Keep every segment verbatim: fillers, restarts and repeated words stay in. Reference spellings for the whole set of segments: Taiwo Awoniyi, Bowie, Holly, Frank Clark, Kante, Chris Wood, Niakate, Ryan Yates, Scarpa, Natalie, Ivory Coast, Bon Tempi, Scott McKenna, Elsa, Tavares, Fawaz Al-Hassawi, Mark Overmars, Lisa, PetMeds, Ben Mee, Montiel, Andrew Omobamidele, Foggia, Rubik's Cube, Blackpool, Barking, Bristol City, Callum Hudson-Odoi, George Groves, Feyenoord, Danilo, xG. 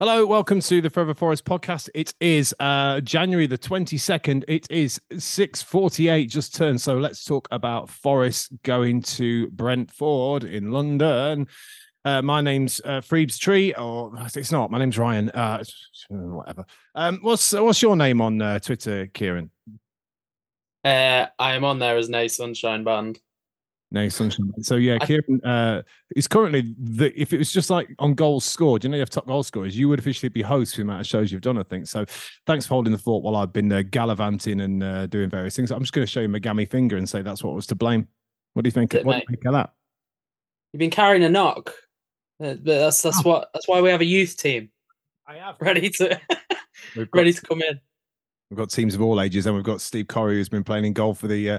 Hello, welcome to the Forever Forest podcast. It is uh, January the twenty-second. It is six forty-eight, just turned. So let's talk about Forest going to Brentford in London. Uh, my name's uh, Freebs Tree, or it's not. My name's Ryan. Uh, whatever. Um, what's what's your name on uh, Twitter, Kieran? Uh, I am on there as Nay Sunshine Band. Nay Sunshine. So yeah, Kieran uh, is currently the. If it was just like on goals scored, you know, you have top goal scorers, you would officially be host for the amount of shows you've done, I think. So thanks for holding the fort while I've been uh, gallivanting and uh, doing various things. I'm just going to show you my gammy finger and say that's what was to blame. What do you think? It, what do you think of that? You've been carrying a knock. Uh, that's that's oh. what that's why we have a youth team. I have ready to got, ready to come in. We've got teams of all ages, and we've got Steve Corrie, who's been playing in goal for the uh,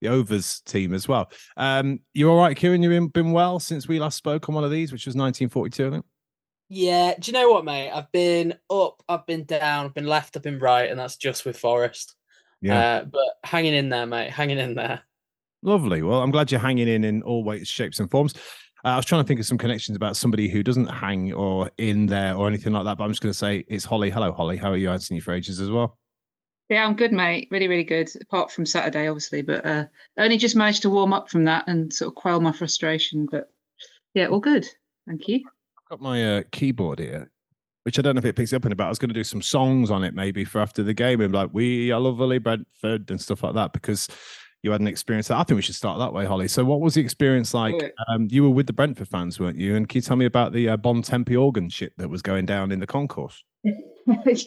the overs team as well. Um, you're all right, Kieran. You've been well since we last spoke on one of these, which was nineteen forty-two, I think. Yeah. Do you know what, mate? I've been up, I've been down, I've been left, I've been right, and that's just with Forest. Yeah. Uh, but hanging in there, mate. Hanging in there. Lovely. Well, I'm glad you're hanging in in all ways, shapes, and forms. Uh, I was trying to think of some connections about somebody who doesn't hang or in there or anything like that, but I'm just going to say it's Holly. Hello, Holly. How are you? I haven't seen you for ages as well. Yeah, I'm good, mate. Really, really good, apart from Saturday, obviously, but uh, only just managed to warm up from that and sort of quell my frustration, but yeah, all good. Thank you. I've got my uh, keyboard here, which I don't know if it picks up in about. I was going to do some songs on it maybe for after the game and like, we are lovely Brentford and stuff like that, because... You had an experience that I think we should start that way, Holly. So, what was the experience like? Um, you were with the Brentford fans, weren't you? And can you tell me about the uh, Bon Tempi organ shit that was going down in the concourse?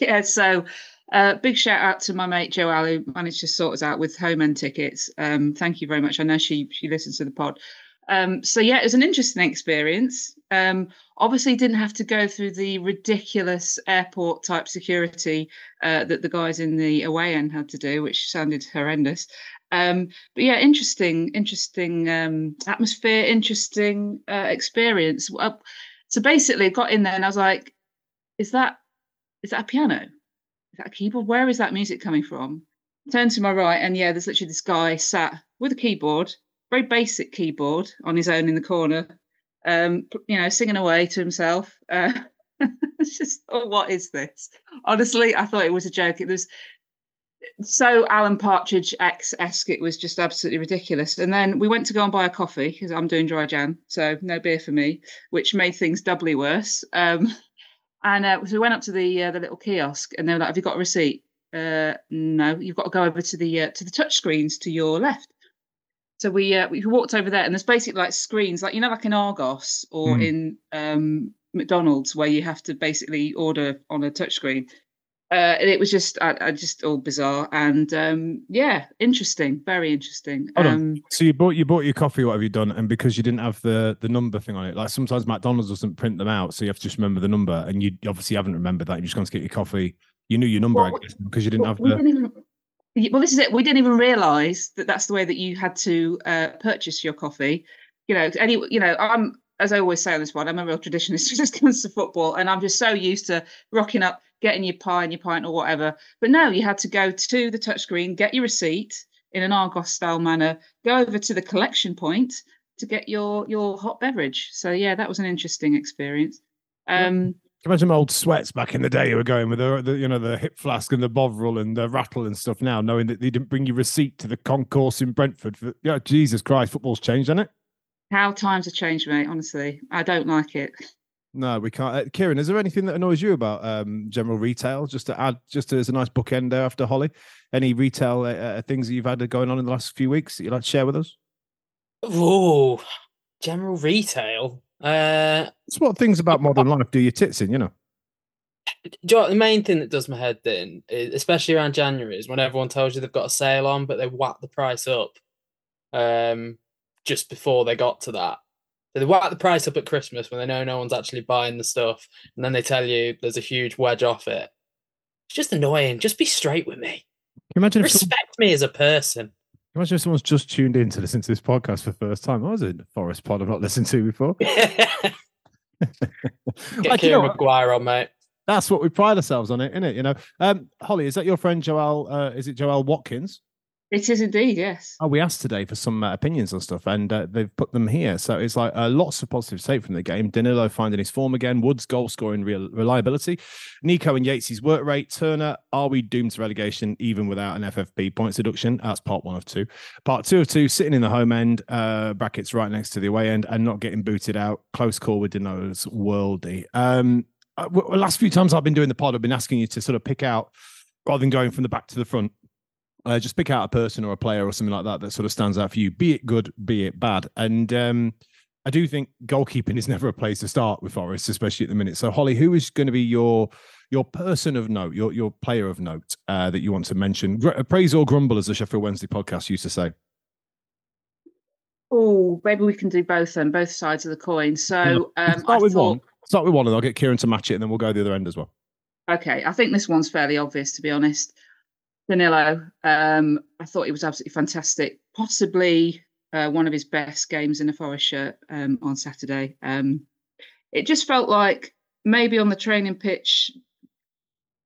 yeah, so uh, big shout out to my mate Joelle, who managed to sort us out with home end tickets. Um, thank you very much. I know she she listens to the pod. Um, so yeah, it was an interesting experience. Um, obviously, didn't have to go through the ridiculous airport type security uh, that the guys in the away end had to do, which sounded horrendous. Um, but yeah, interesting, interesting um, atmosphere, interesting uh, experience. So basically, I got in there and I was like, "Is that is that a piano? Is that a keyboard? Where is that music coming from?" Turned to my right, and yeah, there's literally this guy sat with a keyboard, very basic keyboard, on his own in the corner, um, you know, singing away to himself. Uh, it's just, oh, what is this? Honestly, I thought it was a joke. It was. So Alan Partridge esque, it was just absolutely ridiculous. And then we went to go and buy a coffee because I'm doing dry Jan, so no beer for me, which made things doubly worse. Um, and uh, so we went up to the uh, the little kiosk, and they were like, "Have you got a receipt?" Uh, no, you've got to go over to the uh, to the touch screens to your left. So we uh, we walked over there, and there's basically like screens, like you know, like in Argos or mm. in um, McDonald's, where you have to basically order on a touch screen. Uh, and it was just, I, I just all bizarre, and um, yeah, interesting, very interesting. Um, so you bought you bought your coffee, whatever you've done, and because you didn't have the the number thing on it, like sometimes McDonald's doesn't print them out, so you have to just remember the number, and you obviously haven't remembered that. You just gone to get your coffee. You knew your number, well, I guess, because you didn't well, have the. Didn't even, well, this is it. We didn't even realise that that's the way that you had to uh, purchase your coffee. You know, any you know, I'm as I always say on this one, I'm a real traditionalist when it comes to football, and I'm just so used to rocking up. Getting your pie and your pint or whatever. But no, you had to go to the touchscreen, get your receipt in an Argos-style manner, go over to the collection point to get your, your hot beverage. So, yeah, that was an interesting experience. Um, Imagine my old sweats back in the day who were going with the, the you know, the hip flask and the Bovril and the rattle and stuff now, knowing that they didn't bring your receipt to the concourse in Brentford. For, yeah, Jesus Christ, football's changed, hasn't it? How times have changed, mate, honestly. I don't like it. No, we can't. Uh, Kieran, is there anything that annoys you about um, general retail? Just to add, just as a nice bookend there after Holly, any retail uh, uh, things that you've had going on in the last few weeks that you'd like to share with us? Oh, general retail. Uh, it's what things about modern life do your tits in, you know? Do you know what, the main thing that does my head in, especially around January, is when everyone tells you they've got a sale on, but they whack the price up um, just before they got to that. They whack the price up at Christmas when they know no one's actually buying the stuff, and then they tell you there's a huge wedge off it. It's just annoying. Just be straight with me. Can you imagine Respect if someone... me as a person. Can you imagine if someone's just tuned in to listen to this podcast for the first time? I was in a Forest pod I've not listened to before. Get like, Kieran you know Maguire on, mate. That's what we pride ourselves on, it, isn't it? You know, um, Holly, is that your friend Joelle? Uh, is it Joelle Watkins? It is indeed, yes. Oh, we asked today for some uh, opinions on stuff, and uh, they've put them here. So it's like uh, lots of positive take from the game. Danilo finding his form again. Wood's goal scoring real- reliability. Nico and Yates' work rate. Turner, are we doomed to relegation even without an F F P points deduction? That's part one of two. Part two of two, sitting in the home end, uh, brackets right next to the away end, and not getting booted out. Close call with Danilo's worldie. Um, uh, w- last few times I've been doing the pod, I've been asking you to sort of pick out, rather than going from the back to the front, Uh, just pick out a person or a player or something like that that sort of stands out for you, be it good, be it bad. And um, I do think goalkeeping is never a place to start with Forest, especially at the minute. So, Holly, who is going to be your your person of note, your your player of note uh, that you want to mention? Gr- praise or grumble, as the Sheffield Wednesday podcast used to say. Oh, maybe we can do both then, both sides of the coin. So um, start, I with thought... one. start with one and I'll get Kieran to match it and then we'll go the other end as well. Okay, I think this one's fairly obvious, to be honest. Danilo, um, I thought he was absolutely fantastic. Possibly uh, one of his best games in a Forest shirt um, on Saturday. Um, it just felt like maybe on the training pitch,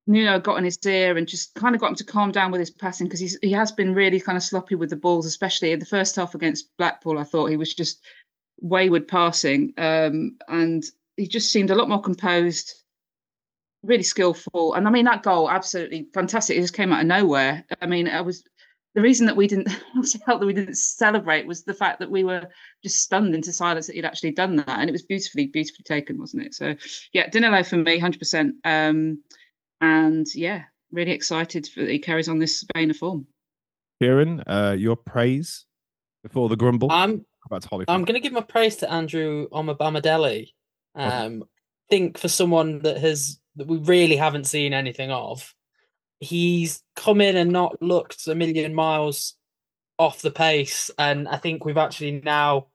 Nuno got in his ear and just kind of got him to calm down with his passing, because he has been really kind of sloppy with the balls, especially in the first half against Blackpool. I thought he was just wayward passing, um, and he just seemed a lot more composed. Really skillful. And I mean, that goal, absolutely fantastic. It just came out of nowhere. I mean, I was the reason that we didn't that we didn't celebrate was the fact that we were just stunned into silence that he'd actually done that. And it was beautifully, beautifully taken, wasn't it? So, yeah, Danilo for me, one hundred percent. Um, and, yeah, really excited that he carries on this vein of form. Kieran, uh, your praise before the grumble? I'm, I'm going to give my praise to Andrew Omobamidele. Um, think for someone that has... that we really haven't seen anything of. He's come in and not looked a million miles off the pace. And I think we've actually now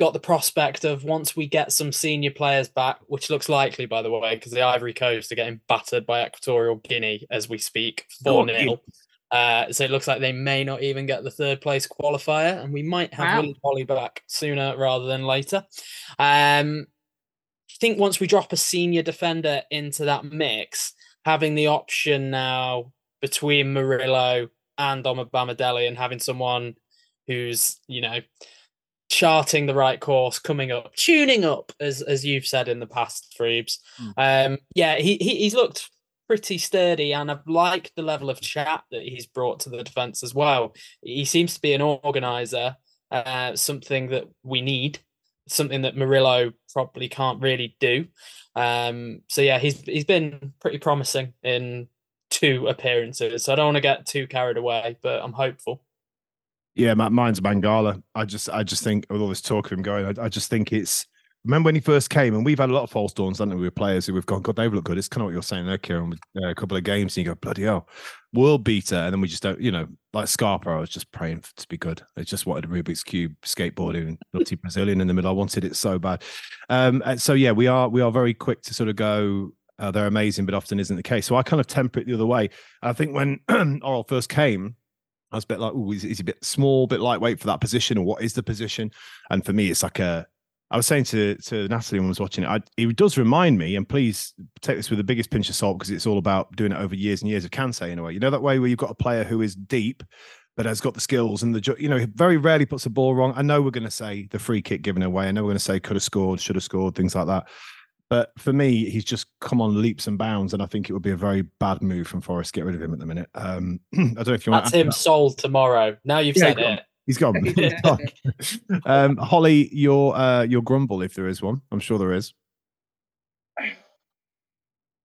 got the prospect of, once we get some senior players back, which looks likely, by the way, because the Ivory Coast are getting battered by Equatorial Guinea as we speak, four nil. Uh, so it looks like they may not even get the third place qualifier, and we might have wow. Willie Polly back sooner rather than later. Um, I think once we drop a senior defender into that mix, having the option now between Murillo and Omobamidele, and having someone who's, you know, charting the right course, coming up, tuning up, as as you've said in the past, Freebs. Mm. Um, yeah, he, he he's looked pretty sturdy, and I've liked the level of chat that he's brought to the defence as well. He seems to be an organiser, uh, something that we need. Something that Murillo probably can't really do. Um, so, yeah, he's he's been pretty promising in two appearances. So I don't want to get too carried away, but I'm hopeful. Yeah, mine's Mangala. I just I just think, with all this talk of him going, I, I just think it's... Remember when he first came, and we've had a lot of false dawns, haven't we, with players who we've gone, God, they've looked good. It's kind of what you're saying there, Kieran, with uh, a couple of games, and you go, bloody hell, world beater. And then we just don't, you know, like Scarpa, I was just praying for, to be good. I just wanted a Rubik's Cube skateboarding and nutty Brazilian in the middle. I wanted it so bad. Um, and so, yeah, we are we are very quick to sort of go, uh, they're amazing, but often isn't the case. So I kind of temper it the other way. I think when Oral first came, I was a bit like, oh, is, is he a bit small, a bit lightweight for that position, or what is the position? And for me, it's like a, I was saying to, to Natalie when I was watching it, I, it does remind me, and please take this with the biggest pinch of salt, because it's all about doing it over years and years of Kante in a way. You know that way where you've got a player who is deep, but has got the skills and the, you know, very rarely puts a ball wrong. I know we're going to say the free kick given away. I know we're going to say could have scored, should have scored, things like that. But for me, he's just come on leaps and bounds, and I think it would be a very bad move from Forest to get rid of him at the minute. Um, I don't know if you want That's to... That's him that. Sold tomorrow. Now you've yeah, said it. On. He's gone. He's gone. um, Holly, your uh, your grumble, if there is one. I'm sure there is.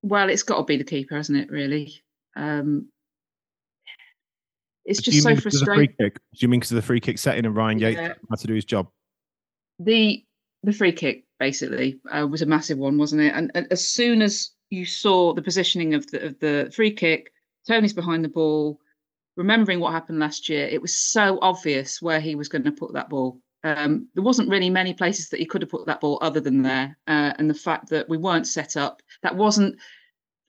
Well, it's got to be the keeper, hasn't it, really? Um, it's just so frustrating. Do you mean because of the free kick setting and Ryan Yates yeah. had to do his job? The the free kick, basically, uh, was a massive one, wasn't it? And, and as soon as you saw the positioning of the, of the free kick, Tony's behind the ball. Remembering what happened last year, it was so obvious where he was going to put that ball. Um, there wasn't really many places that he could have put that ball other than there. Uh, and the fact that we weren't set up, that wasn't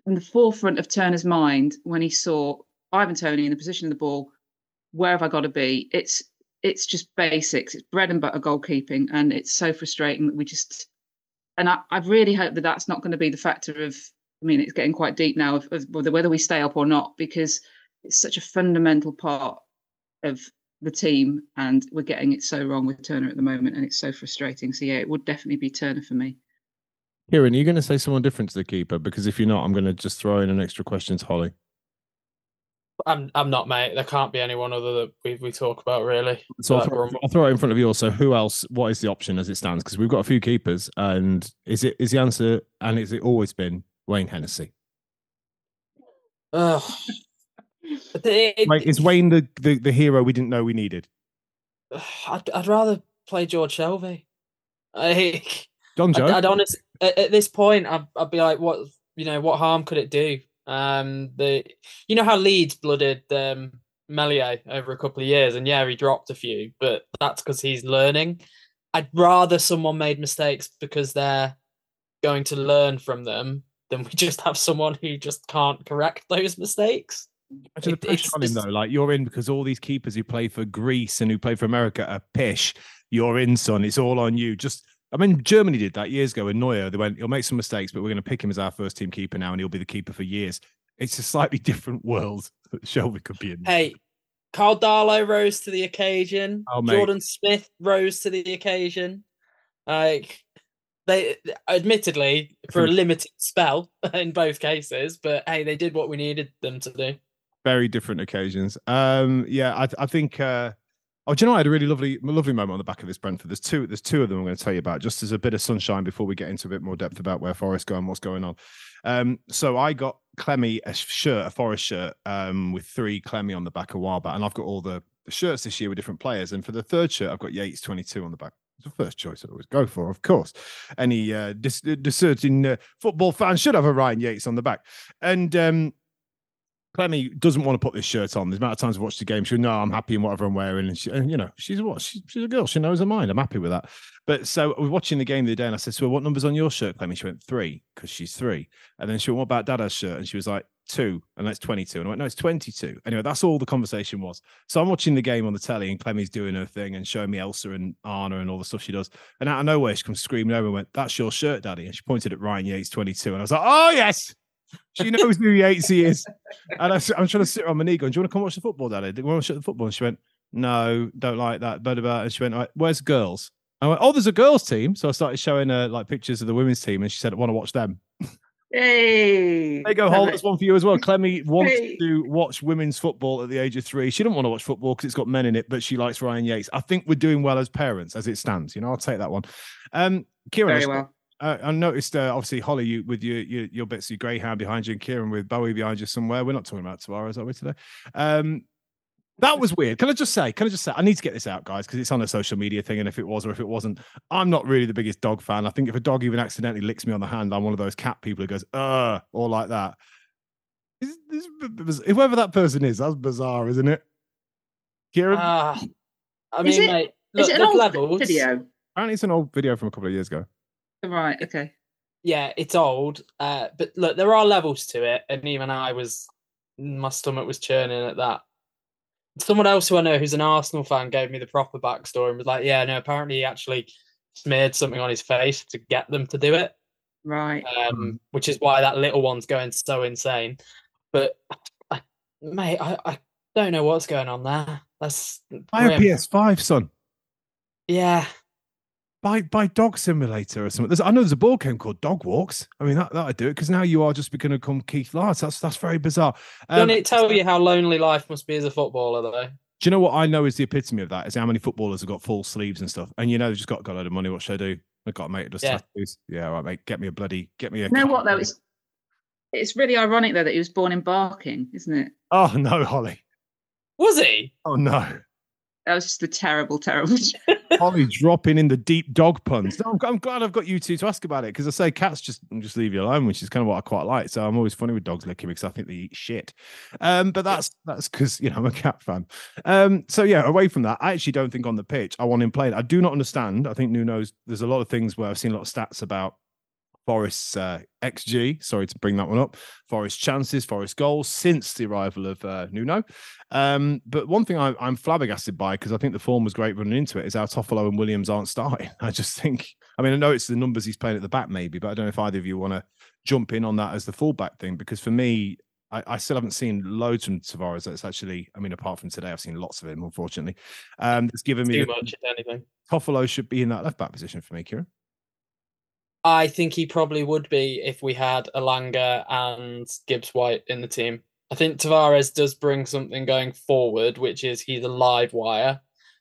in the forefront of Turner's mind when he saw Ivan Toney in the position of the ball. Where have I got to be? It's it's just basics. It's bread and butter goalkeeping. And it's so frustrating that we just... And I, I really hope that that's not going to be the factor of... I mean, it's getting quite deep now, of, of whether we stay up or not, because... it's such a fundamental part of the team, and we're getting it so wrong with Turner at the moment, and it's so frustrating. So yeah, it would definitely be Turner for me. Kieran, are you going to say someone different to the keeper? Because if you're not, I'm going to just throw in an extra question to Holly. I'm I'm not, mate. There can't be anyone other that we we talk about, really. So I'll throw, I'll throw it in front of you also. Who else? What is the option as it stands? Because we've got a few keepers, and is it is the answer, and is it always been Wayne Hennessy? Ugh. It, like, is Wayne the, the, the hero we didn't know we needed? I'd, I'd rather play George Shelby. Like, John Joe. I'd, I'd honestly, at, at this point, I'd, I'd be like, what you know, what harm could it do? Um, the you know how Leeds blooded um, Melier over a couple of years, and yeah, he dropped a few, but that's because he's learning. I'd rather someone made mistakes because they're going to learn from them than we just have someone who just can't correct those mistakes. Imagine the pressure on him though. Like, you're in because all these keepers who play for Greece and who play for America are pish. You're in, son. It's all on you. Just, I mean, Germany did that years ago with Neuer. They went, he'll make some mistakes, but we're going to pick him as our first team keeper now, and he'll be the keeper for years. It's a slightly different world that Shelby could be in. Hey, Carl Darlow rose to the occasion. Oh, Jordan Smith rose to the occasion. Like, they admittedly for a limited spell in both cases, but hey, they did what we needed them to do. Very different occasions. Um, yeah, I, I think. Uh, oh, do you know what? I had a really lovely, lovely moment on the back of this, Brentford. There's two. There's two of them I'm going to tell you about, just as a bit of sunshine before we get into a bit more depth about where Forest go and what's going on. Um, so I got Clemmie a shirt, a Forest shirt, um, with three Clemmie on the back a while back, and I've got all the shirts this year with different players. And for the third shirt, I've got Yates twenty-two on the back. It's the first choice I always go for, of course. Any uh, dis- discerning uh, football fan should have a Ryan Yates on the back, and. Um, Clemmie doesn't want to put this shirt on. The amount of times I've watched the game, she'll know I'm happy in whatever I'm wearing. And, she, and you know, she's what? She, she's a girl. She knows her mind. I'm happy with that. But so I was watching the game the other day and I said, so what number's on your shirt, Clemmie? She went, three, because she's three. And then she went, what about Dada's shirt? And she was like, two. And that's twenty-two. And I went, no, it's twenty-two. Anyway, that's all the conversation was. So I'm watching the game on the telly and Clemmie's doing her thing and showing me Elsa and Anna and all the stuff she does. And out of nowhere, she comes screaming over and went, that's your shirt, Daddy. And she pointed at Ryan Yates, twenty-two. And I was like, oh, yes. She knows who Yates he is. And I, I'm trying to sit on my knee going, do you want to come watch the football, Daddy? Do you want to watch the football? And she went, no, don't like that. But about, and she went, right, where's girls? I went, oh, there's a girls team. So I started showing her like pictures of the women's team. And she said, I want to watch them. Hey, there you go, Hol, that's one for you as well. Clemmie wants hey. to watch women's football at the age of three. She didn't want to watch football because it's got men in it, but she likes Ryan Yates. I think we're doing well as parents as it stands. You know, I'll take that one. Um, Kieran, very well. Uh, I noticed, uh, obviously, Holly, you with your your, your bits of Greyhound behind you, and Kieran with Bowie behind you somewhere. We're not talking about Tavares, are we today? Um, that was weird. Can I just say? Can I just say? I need to get this out, guys, because it's on a social media thing. And if it was or if it wasn't, I'm not really the biggest dog fan. I think if a dog even accidentally licks me on the hand, I'm one of those cat people who goes, "Uh," or like that. It's, it's, whoever that person is, that's bizarre, isn't it? Kieran, uh, I mean, is it, mate, look, is it an old levels, video? Apparently, it's an old video from a couple of years ago. Right, okay. Yeah, it's old. Uh, but look, there are levels to it. And even I was, my stomach was churning at that. Someone else who I know who's an Arsenal fan gave me the proper backstory and was like, yeah, no, apparently he actually smeared something on his face to get them to do it. Right. Um, which is why that little one's going so insane. But, I, mate, I, I don't know what's going on there. That's Buy a P S five, son. Yeah. By, by Dog Simulator or something. There's, I know there's a board game called Dog Walks. I mean, that that'd do it because now you are just going to become Keith Lars. That's that's very bizarre. Um, Doesn't it tell you how lonely life must be as a footballer, though? Do you know what I know is the epitome of that? Is how many footballers have got full sleeves and stuff, and you know they've just got got a load of money. What should I do? I've got a mate that does yeah. tattoos. Yeah, all right, mate. Get me a bloody. Get me a. You know what though? It's it's really ironic though that he was born in Barking, isn't it? Oh no, Holly. Was he? Oh no. That was just a terrible, terrible joke. Holly dropping in the deep dog puns. No, I'm, I'm glad I've got you two to ask about it because I say cats just just leave you alone, which is kind of what I quite like. So I'm always funny with dogs licking because I think they eat shit. Um, but that's that's because you know I'm a cat fan. Um, so yeah, away from that, I actually don't think on the pitch I want him playing. I do not understand. I think Nuno's. There's a lot of things where I've seen a lot of stats about Forest's uh, X G. Sorry to bring that one up. Forest chances, Forest goals since the arrival of uh, Nuno. Um, but one thing I, I'm flabbergasted by, because I think the form was great running into it, is how Toffolo and Williams aren't starting. I just think, I mean, I know it's the numbers he's playing at the back maybe, but I don't know if either of you want to jump in on that as the fullback thing, because for me, I, I still haven't seen loads from Tavares. That's actually, I mean, apart from today, I've seen lots of him, unfortunately. Um, it's given me... Too much, if anything. Toffolo should be in that left-back position for me, Kieran. I think he probably would be if we had Alanga and Gibbs-White in the team. I think Tavares does bring something going forward, which is he's a live wire.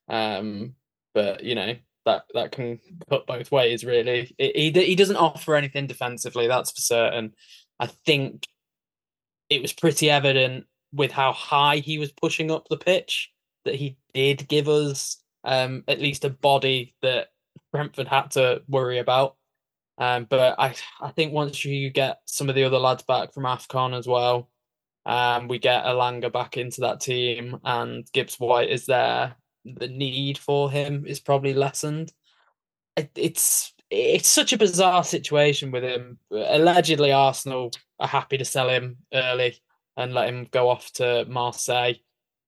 Um, but, you know, that, that can cut both ways, really. He, he, he doesn't offer anything defensively, that's for certain. I think it was pretty evident with how high he was pushing up the pitch that he did give us um, at least a body that Brentford had to worry about. Um, but I, I think once you get some of the other lads back from AFCON as well, um, we get Alanga back into that team and Gibbs-White is there, the need for him is probably lessened. It, it's it's such a bizarre situation with him. Allegedly, Arsenal are happy to sell him early and let him go off to Marseille.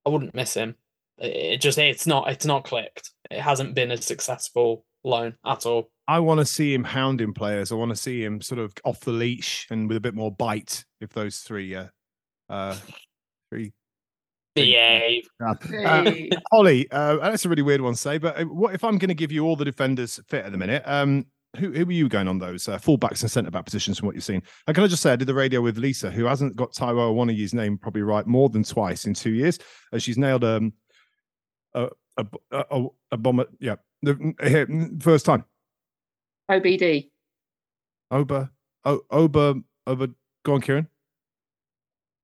I wouldn't miss him. It just it's not it's not clicked. It hasn't been a successful loan at all. I want to see him hounding players. I want to see him sort of off the leash and with a bit more bite. If those three, uh, uh three. Behave. Uh, Ollie, uh, that's a really weird one to say, but what if I'm going to give you all the defenders fit at the minute? Um, who, who are you going on those uh, full-backs and centre-back positions from what you've seen? And can I just say, I did the radio with Lisa, who hasn't got Taiwo Awoniyi's name probably right more than twice in two years. Uh, she's nailed um, a, a, a, a bomber. Yeah, the, here, first time. O B D. Oba. O, Oba. Oba. Go on, Kieran.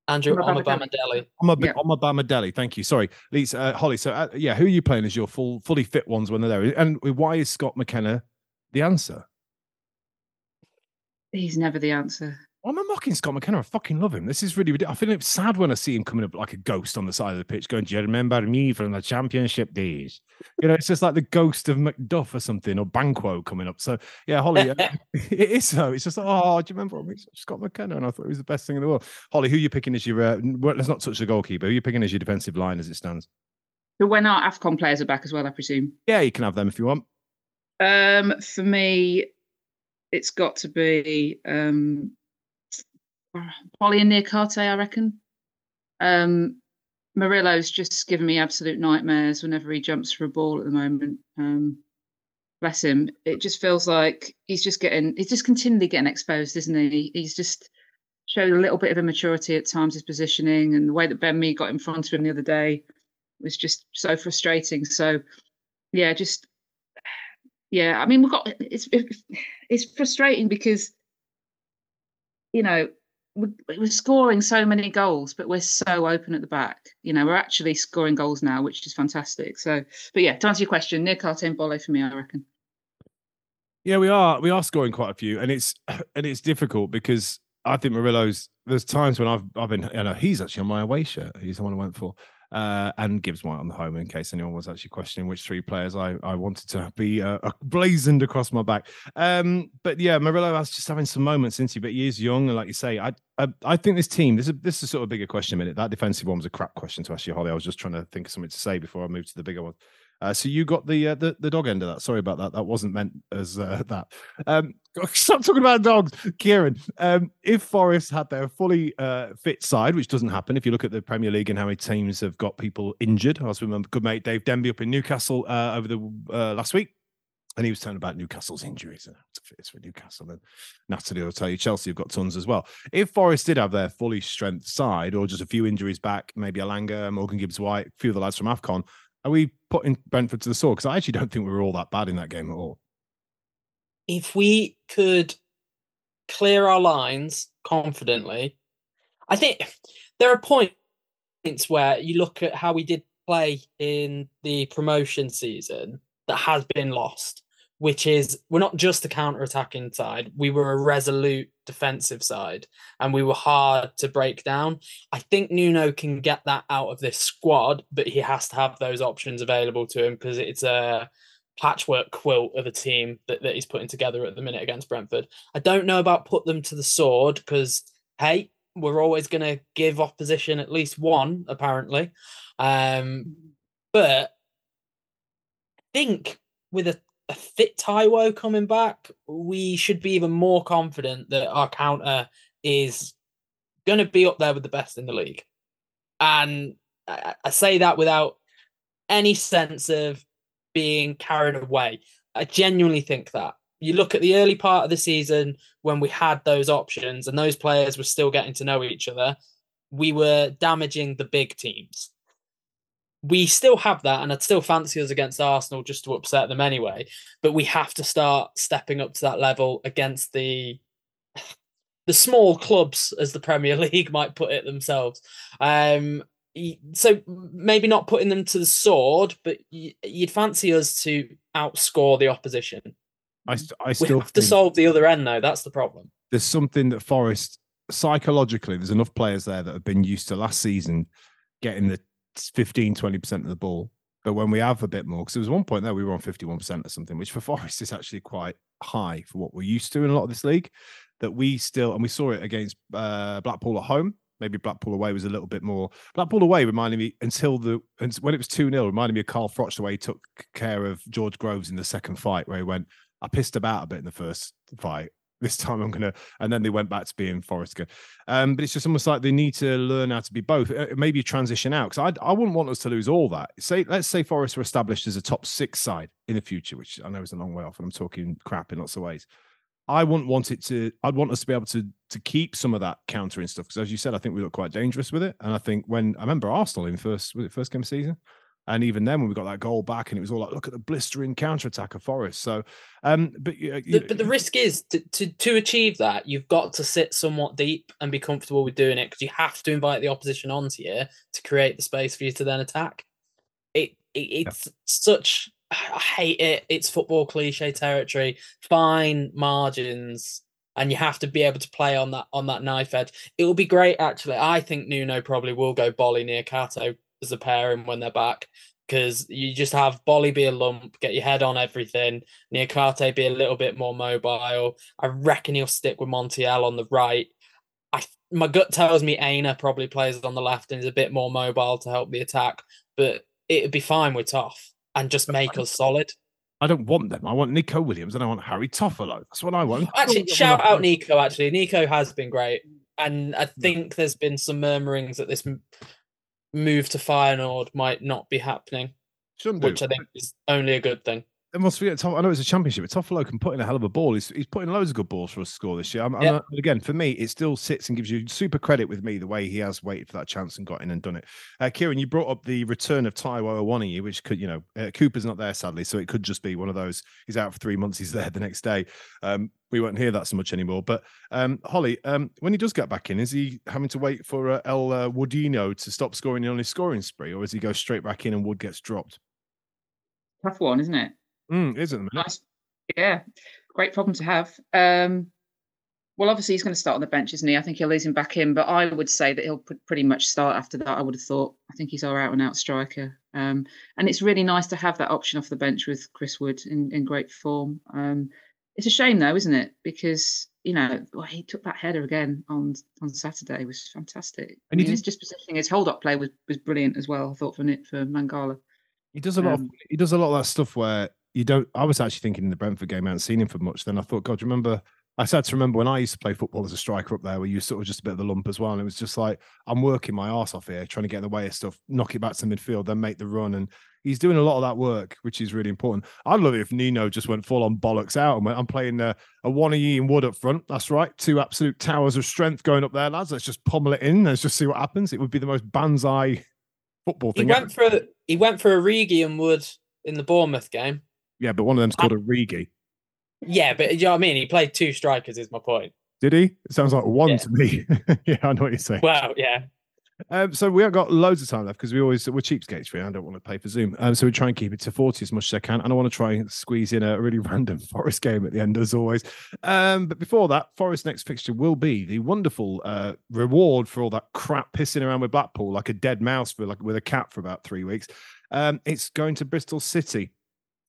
Andrew Omobamidele. Omobamidele, yeah. Thank you. Sorry, Lisa, uh, Holly. So, uh, yeah, who are you playing as your full, fully fit ones when they're there? And why is Scott McKenna the answer? He's never the answer. I'm not mocking Scott McKenna. I fucking love him. This is really ridiculous. I feel it's sad when I see him coming up like a ghost on the side of the pitch going, do you remember me from the championship days? You know, it's just like the ghost of Macduff or something, or Banquo coming up. So, yeah, Holly, uh, it is so. It's just, oh, do you remember Scott McKenna? And I thought it was the best thing in the world. Holly, who are you picking as your, uh, well, let's not touch the goalkeeper, who are you picking as your defensive line as it stands? So when our AFCON players are back as well, I presume. Yeah, you can have them if you want. Um, for me, it's got to be... Um, Polly and Niakate, I reckon. Um, Murillo's just given me absolute nightmares whenever he jumps for a ball at the moment. Um, bless him. It just feels like he's just getting, he's just continually getting exposed, isn't he? He's just showed a little bit of immaturity at times, his positioning, and the way that Ben Mee got in front of him the other day was just so frustrating. So, yeah, just, yeah, I mean, we've got, it's, it's frustrating because, you know, we're scoring so many goals, but we're so open at the back. You know, we're actually scoring goals now, which is fantastic. So, but yeah, to answer your question, Niakate and Bolle for me, I reckon. Yeah, we are we are scoring quite a few, and it's and it's difficult because I think Murillo's. There's times when I've I've been. You know, he's actually on my away shirt. He's the one I went for, uh, and Gibbs-White on the home. In case anyone was actually questioning which three players I I wanted to be uh, blazoned across my back. Um, but yeah, Murillo was just having some moments, isn't he? But he is young, and like you say, I. I, I think this team, this is this is sort of a bigger question a minute. That defensive one was a crap question to ask you, Holly. I was just trying to think of something to say before I moved to the bigger one. Uh, so you got the, uh, the the dog end of that. Sorry about that. That wasn't meant as uh, that. Um, stop talking about dogs, Kieran. Um, if Forest had their fully uh, fit side, which doesn't happen, if you look at the Premier League and how many teams have got people injured. I also remember good mate Dave Denby up in Newcastle uh, over the uh, last week. And he was telling about Newcastle's injuries. It's for Newcastle. And Natalie will tell you, Chelsea have got tons as well. If Forest did have their fully strength side or just a few injuries back, maybe Alanga, Morgan Gibbs-White, a few of the lads from AFCON, are we putting Brentford to the sword? Because I actually don't think we were all that bad in that game at all. If we could clear our lines confidently, I think there are points where you look at how we did play in the promotion season that has been lost. Which is, we're not just a counter-attacking side. We were a resolute defensive side and we were hard to break down. I think Nuno can get that out of this squad, but he has to have those options available to him because it's a patchwork quilt of a team that, that he's putting together at the minute against Brentford. I don't know about put them to the sword because, hey, we're always going to give opposition at least one, apparently. Um, but I think with a A fit Taiwo coming back, we should be even more confident that our counter is going to be up there with the best in the league. And I, I say that without any sense of being carried away. I genuinely think that. You look at the early part of the season when we had those options and those players were still getting to know each other, we were damaging the big teams. We still have that, and I'd still fancy us against Arsenal just to upset them anyway. But we have to start stepping up to that level against the the small clubs, as the Premier League might put it themselves. Um, so maybe not putting them to the sword, but you'd fancy us to outscore the opposition. I, I still we have to solve the other end, though. That's the problem. There's something that Forest, psychologically, there's enough players there that have been used to last season getting the fifteen, twenty percent of the ball. But when we have a bit more, because there was one point there we were on fifty-one percent or something, which for Forest is actually quite high for what we're used to in a lot of this league, that we still, and we saw it against uh, Blackpool at home. Maybe Blackpool away was a little bit more. Blackpool away reminded me, until the when it was two nil, reminded me of Carl Froch, the way he took care of George Groves in the second fight, where he went, I pissed about a bit in the first fight. This time I'm going to... And then they went back to being Forest again. Um, but it's just almost like they need to learn how to be both. Maybe transition out. Because I I wouldn't want us to lose all that. Say, let's say Forest were established as a top six side in the future, which I know is a long way off, and I'm talking crap in lots of ways. I wouldn't want it to... I'd want us to be able to, to keep some of that countering stuff. Because as you said, I think we look quite dangerous with it. And I think when... I remember Arsenal in first... Was it first game of season? And even then, when we got that goal back, and it was all like, look at the blistering counter-attack of Forest. So, um, but, you, you, the, but the risk is to, to to achieve that, you've got to sit somewhat deep and be comfortable with doing it, because you have to invite the opposition onto you to create the space for you to then attack. It, it it's yeah. such, I hate it. It's football cliche territory, fine margins, and you have to be able to play on that on that knife edge. It will be great, actually. I think Nuno probably will go Bolly near Kato as a pairing when they're back, because you just have Bolly be a lump, get your head on everything, Niakate be a little bit more mobile. I reckon he'll stick with Montiel on the right. I My gut tells me Aina probably plays on the left and is a bit more mobile to help the attack, but it'd be fine with Toff and just make us solid. I don't want them. I want Nico Williams and I want Harry Toffolo. That's what I want. Actually, shout out Nico, actually. Nico has been great, and I think there's been some murmurings that this... move to Feyenoord might not be happening, Shouldn't which do. I think is only a good thing. And must forget, I know it's a championship, but Toffolo can put in a hell of a ball. He's, he's putting loads of good balls for us to score this year. I'm, yeah. I'm, again, for me, it still sits and gives you super credit with me the way he has waited for that chance and got in and done it. Uh, Kieran, you brought up the return of Taiwo Awoniyi, which could, you know, uh, Cooper's not there, sadly, so it could just be one of those. He's out for three months, he's there the next day. Um, we won't hear that so much anymore. But um, Holly, um, when he does get back in, is he having to wait for uh, El uh, Woodino to stop scoring on his scoring spree, or does he go straight back in and Wood gets dropped? Tough one, isn't it? Mm, isn't it? Nice. Yeah, great problem to have. Um, well, obviously he's going to start on the bench, isn't he? I think he'll ease him back in, but I would say that he'll pretty much start after that. I would have thought. I think he's our out-and-out striker, um, and it's really nice to have that option off the bench with Chris Wood in, in great form. Um, it's a shame, though, isn't it? Because you know, well, he took that header again on on Saturday. It was fantastic. And I mean, his just positioning, his hold-up play was was brilliant as well. I thought for it for Mangala. He does a lot. Um, of, he does a lot of that stuff where. You don't. I was actually thinking in the Brentford game, I hadn't seen him for much. Then I thought, God, remember? I started to remember when I used to play football as a striker up there, where you sort of just a bit of the lump as well. And it was just like, I'm working my arse off here, trying to get in the way of stuff, knock it back to midfield, then make the run. And he's doing a lot of that work, which is really important. I'd love it if Nuno just went full on bollocks out and went, I'm playing a, a Awoniyi and Wood up front. That's right. Two absolute towers of strength going up there, lads. Let's just pommel it in. Let's just see what happens. It would be the most banzai football thing. He went for, he went for Origi and Wood in the Bournemouth game. Yeah, but one of them's called a Origi. Yeah, but you know what I mean? He played two strikers, is my point. Did he? It sounds like one yeah. to me. Yeah, I know what you're saying. Well, yeah. Um, so we have got loads of time left because we always, we're cheapskates for you. I don't want to pay for Zoom. Um, so we try and keep it to forty as much as I can. And I want to try and squeeze in a really random Forest game at the end, as always. Um, but before that, Forest's next fixture will be the wonderful uh, reward for all that crap pissing around with Blackpool, like a dead mouse for, like, with a cat for about three weeks. Um, it's going to Bristol City.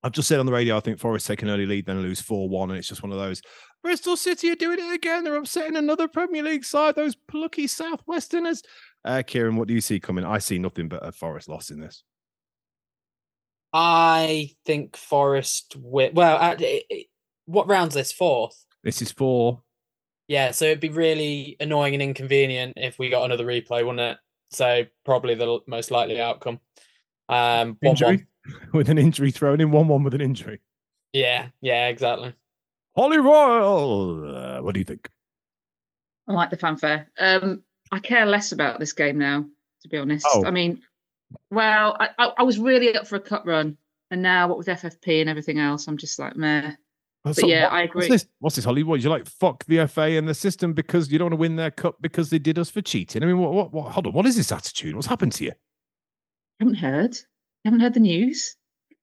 I've just said on the radio, I think Forest take an early lead, then lose four one, and it's just one of those. Bristol City are doing it again. They're upsetting another Premier League side, those plucky Southwesterners. Uh, Kieran, what do you see coming? I see nothing but a Forest loss in this. I think Forest win. Well, what round's this? Fourth? This is four. Yeah, so it'd be really annoying and inconvenient if we got another replay, wouldn't it? So probably the most likely outcome. Um, injury? one one With an injury thrown in, one one with an injury. Yeah, yeah, exactly. Holly Royal, uh, what do you think? I like the fanfare. Um, I care less about this game now, to be honest. Oh. I mean, well, I, I, I was really up for a cup run, and now what with F F P and everything else, I'm just like, meh. But so, yeah, what, I agree. What's this, what's this, Holly? What, you like, fuck the F A and the system because you don't want to win their cup because they did us for cheating? I mean, what, what, what, hold on, what is this attitude? What's happened to you? I haven't heard. I haven't heard the news.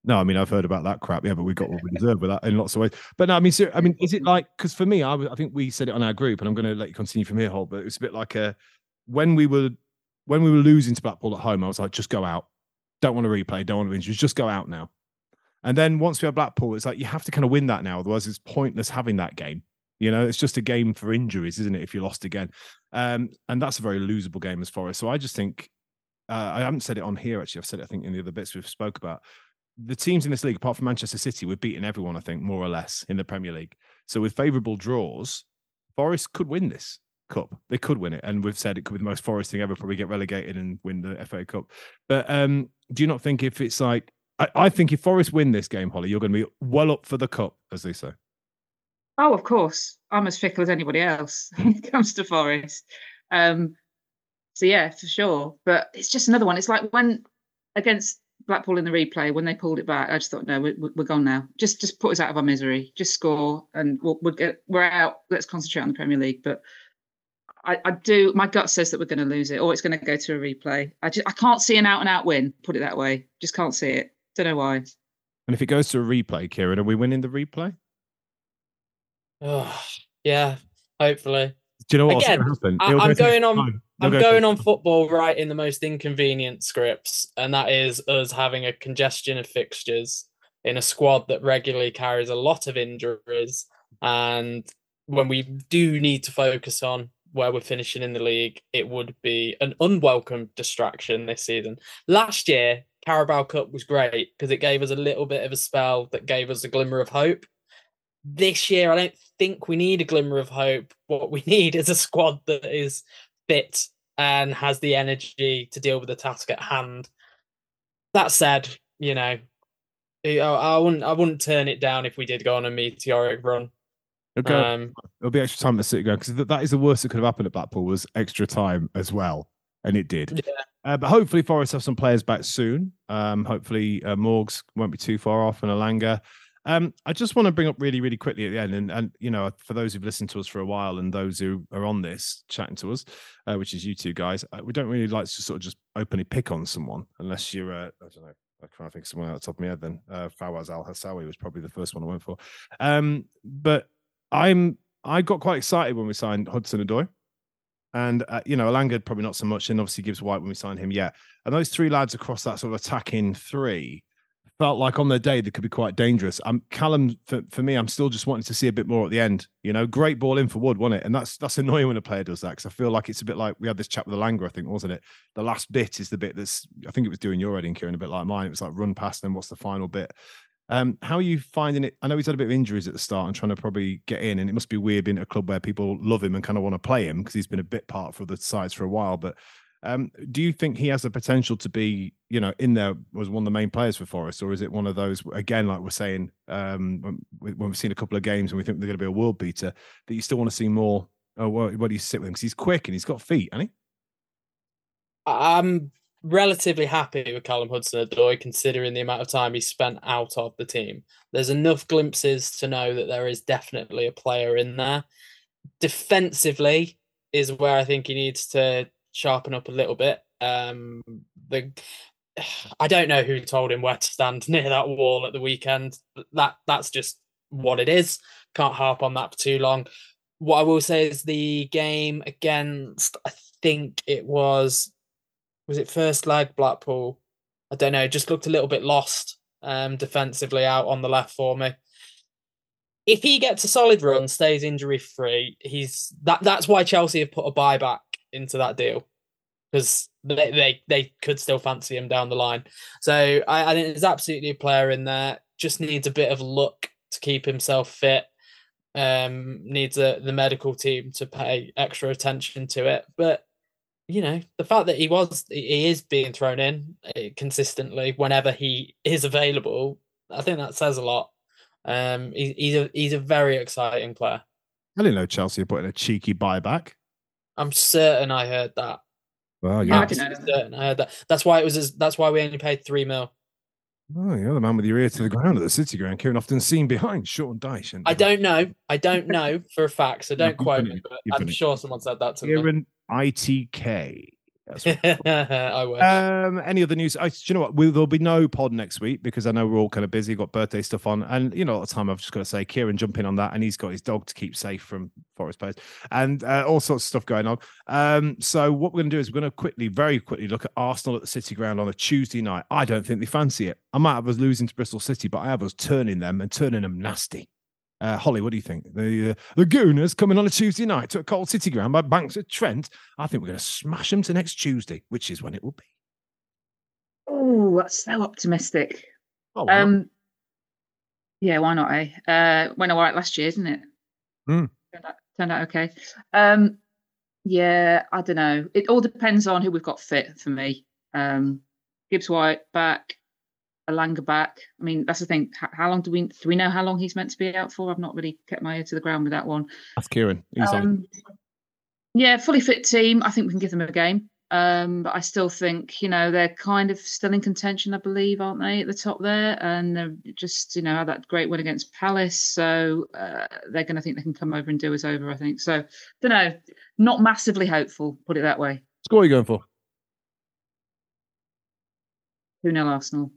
No, I mean, I've heard about that crap. Yeah, but we got what we deserve with that in lots of ways. But no, I mean, so, I mean, is it like, because for me, I, I think we said it on our group, and I'm going to let you continue from here, Holt, but it's a bit like a, when we were when we were losing to Blackpool at home, I was like, just go out. Don't want to replay. Don't want to injuries. Just go out now. And then once we had Blackpool, it's like, you have to kind of win that now. Otherwise, it's pointless having that game. You know, it's just a game for injuries, isn't it, if you lost again? Um, and that's a very losable game as far as. So I just think, uh, I haven't said it on here, actually. I've said it, I think, in the other bits we've spoke about. The teams in this league, apart from Manchester City, we're beating everyone, I think, more or less, in the Premier League. So with favourable draws, Forest could win this cup. They could win it. And we've said it could be the most Forest thing ever, probably get relegated and win the F A Cup. But um, do you not think if it's like, I, I think if Forest win this game, Holly, you're going to be well up for the cup, as they say. Oh, of course. I'm as fickle as anybody else when it comes to Forest. Um, so yeah, for sure. But it's just another one. It's like when against Blackpool in the replay, when they pulled it back, I just thought, no, we're, we're gone now. Just just put us out of our misery. Just score, and we'll, we'll get, we're out. Let's concentrate on the Premier League. But I, I do. My gut says that we're going to lose it, or it's going to go to a replay. I just I can't see an out and out win. Put it that way. Just can't see it. Don't know why. And if it goes to a replay, Kieran, are we winning the replay? Oh, yeah, hopefully. Do you know what's going to happen? I, I'm going on. Time. I'm going on football right in the most inconvenient scripts, and that is us having a congestion of fixtures in a squad that regularly carries a lot of injuries. And when we do need to focus on where we're finishing in the league, it would be an unwelcome distraction this season. Last year, Carabao Cup was great because it gave us a little bit of a spell that gave us a glimmer of hope. This year, I don't think we need a glimmer of hope. What we need is a squad that is fit and has the energy to deal with the task at hand. That said, you know, I wouldn't I wouldn't turn it down if we did go on a meteoric run. Okay. Um, It'll be extra time at City going, because that is the worst that could have happened at Blackpool, was extra time as well, and it did. Yeah. Uh, but hopefully Forest have some players back soon. Um, hopefully uh, Morgs won't be too far off, and Alanga. Um, I just want to bring up really, really quickly at the end, and, and you know, for those who've listened to us for a while and those who are on this chatting to us, uh, which is you two guys, uh, we don't really like to sort of just openly pick on someone unless you're, uh, I don't know, I can't think of someone out the top of my head then. Uh, Fawaz Al-Hassawi was probably the first one I went for. Um, but I'm, I got quite excited when we signed Hudson-Odoi. And, uh, you know, Alanga probably not so much, and obviously Gibbs-White when we signed him, yeah. And those three lads across that sort of attacking three felt like on their day they could be quite dangerous. Um, Callum, for, for me, I'm still just wanting to see a bit more at the end. You know, great ball in for Wood, wasn't it? And that's that's annoying when a player does that, because I feel like it's a bit like we had this chat with Alanga, I think, wasn't it? The last bit is the bit that's, I think it was doing your head in, Kieran, a bit like mine. It was like run past, then what's the final bit? Um, how are you finding it? I know he's had a bit of injuries at the start and trying to probably get in, and it must be weird being at a club where people love him and kind of want to play him because he's been a bit part for the sides for a while. But um, do you think he has the potential to be, you know, in there was one of the main players for Forest, or is it one of those, again, like we're saying, um, when, when we've seen a couple of games and we think they're going to be a world beater, that you still want to see more? Oh, well, where do you sit with him? Because he's quick and he's got feet, hasn't he? Um. Relatively happy with Callum Hudson-Odoi considering the amount of time he spent out of the team. There's enough glimpses to know that there is definitely a player in there. Defensively is where I think he needs to sharpen up a little bit. Um, the I don't know who told him where to stand near that wall at the weekend. That that's just what it is. Can't harp on that for too long. What I will say is the game against, I think it was... Was it first leg Blackpool? I don't know. Just looked a little bit lost um, defensively out on the left for me. If he gets a solid run, stays injury free, he's that. That's why Chelsea have put a buyback into that deal, because they, they they could still fancy him down the line. So I, I think there's absolutely a player in there. Just needs a bit of luck to keep himself fit. um, needs a, the medical team to pay extra attention to it. But, you know, the fact that he was, he is being thrown in consistently whenever he is available, I think that says a lot. Um, he, he's a, he's a very exciting player. I didn't know Chelsea put in a cheeky buyback. I'm certain I heard that. Well, yeah, I didn't know. I heard that. That's why it was. That's why we only paid three mil. Oh, you're the man with your ear to the ground at the City Ground. Kieran often seen behind Sean Dyche. And I don't know. I don't know for a fact. So don't quote me. But I'm sure someone said that to me. Kieran I T K. That's what I wish. Um, any other news? I, do you know what? We, there'll be no pod next week because I know we're all kind of busy. Got birthday stuff on, and you know, a lot of time. I've just got to say, Kieran, jump in on that, and he's got his dog to keep safe from Forest players, and uh, all sorts of stuff going on. Um, so what we're going to do is we're going to quickly, very quickly, look at Arsenal at the City Ground on a Tuesday night. I don't think they fancy it. I might have us losing to Bristol City, but I have us turning them and turning them nasty. Uh, Holly, what do you think? The uh, Lagooners coming on a Tuesday night to a cold City Ground by Banks at Trent. I think we're going to smash them to next Tuesday, which is when it will be. Oh, that's so optimistic. Oh, wow. um, yeah, why not, eh? Uh, went all right last year, didn't it? Mm. Turned out, turned out okay. Um, yeah, I don't know. It all depends on who we've got fit for me. Um, Gibbs-White back. Alanga back. I mean, that's the thing. How long do we do we know how long he's meant to be out for? I've not really kept my ear to the ground with that one. That's Kieran. He's um, on. Yeah, fully fit team. I think we can give them a game. Um, but I still think, you know, they're kind of still in contention, I believe, aren't they, at the top there? And they're just, you know, had that great win against Palace. So uh, they're going to think they can come over and do us over, I think. So, don't know. Not massively hopeful, put it that way. Score are you going for? two nil Arsenal.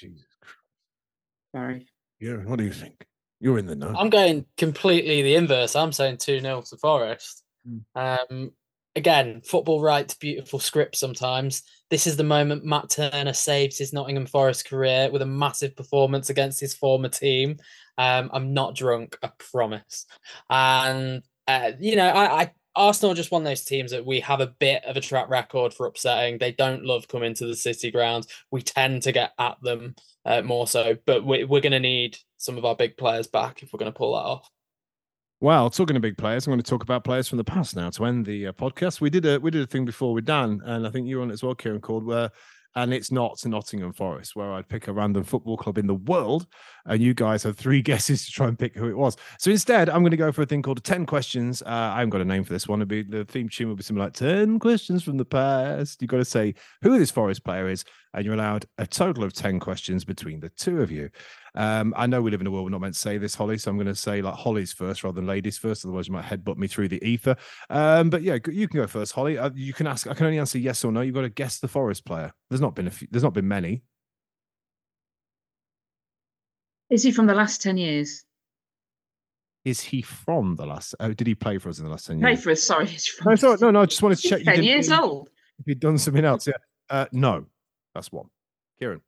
Jesus Christ. Sorry. Yeah, what do you think? You're in the know. I'm going completely the inverse. I'm saying two nil to Forest. Mm. Um, again, football writes beautiful scripts sometimes. This is the moment Matt Turner saves his Nottingham Forest career with a massive performance against his former team. Um, I'm not drunk, I promise. And, uh, you know, I... I Arsenal are just one of those teams that we have a bit of a track record for upsetting. They don't love coming to the City Ground. We tend to get at them uh, more so, but we, we're going to need some of our big players back if we're going to pull that off. Well, talking of big players, I'm going to talk about players from the past now to end the uh, podcast. We did a we did a thing before with Dan, and I think you were on it as well, Kieran, called where. And it's not Nottingham Forest, where I'd pick a random football club in the world, and you guys had three guesses to try and pick who it was. So instead, I'm going to go for a thing called ten questions. Uh, I haven't got a name for this one. It'd be, the theme tune will be something like ten questions from the past. You've got to say who this Forest player is, and you're allowed a total of ten questions between the two of you. Um, I know we live in a world we're not meant to say this, Holly, so I'm going to say like Holly's first rather than ladies first, otherwise you might headbutt me through the ether. Um, but yeah, you can go first, Holly. Uh, you can ask. I can only answer yes or no. You've got to guess the Forest player. There's not been a few, there's not been many. Is he from the last ten years? Is he from the last? Oh, did he play for us in the last ten years? Play for us? Sorry, he's from. No, sorry, no, no. I just wanted to check. Ten you years old. If you'd done something else, yeah. Uh, no, that's one. Kieran.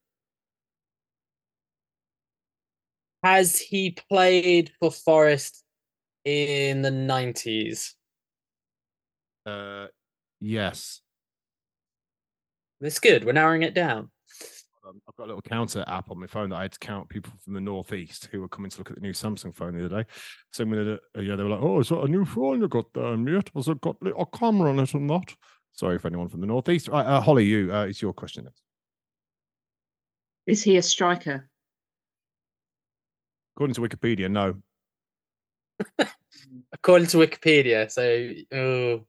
Has he played for Forest in the nineties? Uh, yes. That's good. We're narrowing it down. I've got a little counter app on my phone that I had to count people from the northeast who were coming to look at the new Samsung phone the other day. So I'm gonna, yeah, they were like, "Oh, is that a new phone you got there? And yet, has it got a camera on it or not?" Sorry for anyone from the northeast. Right, uh, Holly, you, uh, it's your question next. Is he a striker? According to Wikipedia, no. According to Wikipedia, so oh,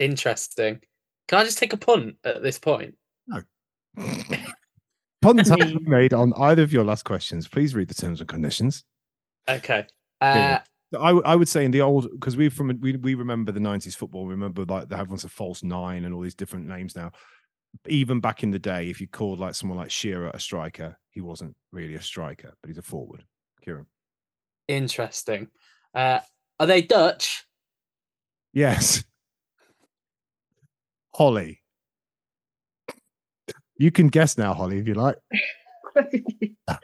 interesting. Can I just take a punt at this point? No. Punts have been made on either of your last questions. Please read the terms and conditions. Okay. Uh, I, w- I would say in the old, because we from we we remember the nineties football. We remember like they have ones of false nine and all these different names now. Even back in the day, if you called like someone like Shearer a striker, he wasn't really a striker, but he's a forward. Kieran. Interesting. Uh, are they Dutch? Yes. Holly. You can guess now, Holly, if you like.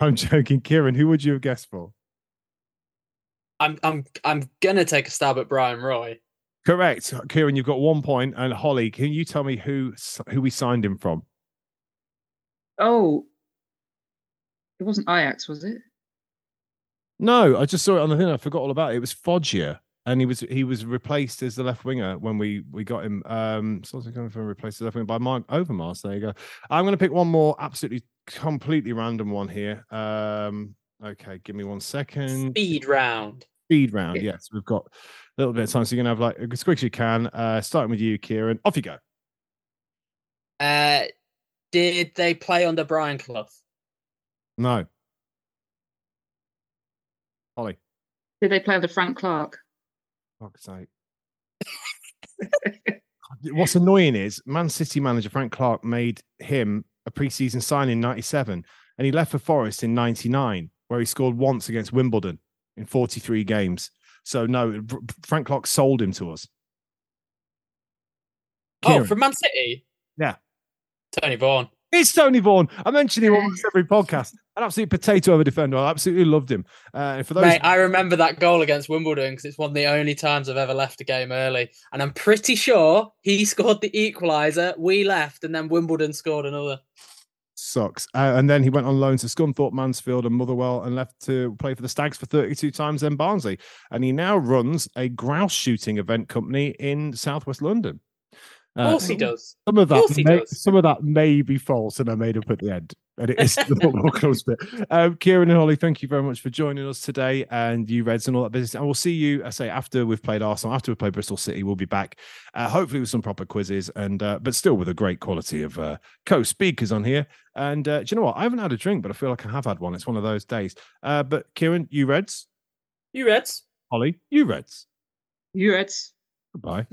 I'm joking. Kieran, who would you have guessed for? I'm I'm I'm gonna take a stab at Brian Roy. Correct. Kieran, you've got one point. And Holly, can you tell me who who we signed him from? Oh. It wasn't Ajax, was it? No, I just saw it on the thing. I forgot all about it. It was Foggia, and he was he was replaced as the left winger when we, we got him. Um, something coming from replaced as left winger by Mark Overmars. There you go. I'm going to pick one more, absolutely completely random one here. Um, okay, give me one second. Speed round. Speed round. Yes, yeah. yeah, so we've got a little bit of time, so you're going to have like as quick as you can. Uh, starting with you, Kieran. Off you go. Uh, did they play under Brian Clough? No. Holly. Did they play under Frank Clark? Fuck's sake. What's annoying is Man City manager Frank Clark made him a pre-season signing in ninety-seven, and he left for Forest in ninety-nine, where he scored once against Wimbledon in forty-three games. So no, Frank Clark sold him to us. Kieran. Oh, from Man City? Yeah. Tony Vaughan. It's Tony Vaughan. I mentioned him on every podcast. An absolute potato of a defender. I absolutely loved him. Uh, for those, Mate, I remember that goal against Wimbledon because it's one of the only times I've ever left a game early. And I'm pretty sure he scored the equaliser. We left and then Wimbledon scored another. Sucks. Uh, and then he went on loan to Scunthorpe, Mansfield and Motherwell and left to play for the Stags for thirty-two times, then Barnsley. And he now runs a grouse shooting event company in southwest London. Of course uh, he does. Some of that, he may, does. Some of that may be false, and I made up at the end, and it is the football club's bit. Um, Kieran and Holly, thank you very much for joining us today, and you Reds and all that business. And we'll see you, I say, after we've played Arsenal, after we play Bristol City, we'll be back, uh, hopefully with some proper quizzes, and uh, but still with a great quality of uh, co-speakers on here. And uh, do you know what? I haven't had a drink, but I feel like I have had one. It's one of those days. Uh, but Kieran, you Reds, you Reds, Holly, you Reds, you Reds. Goodbye.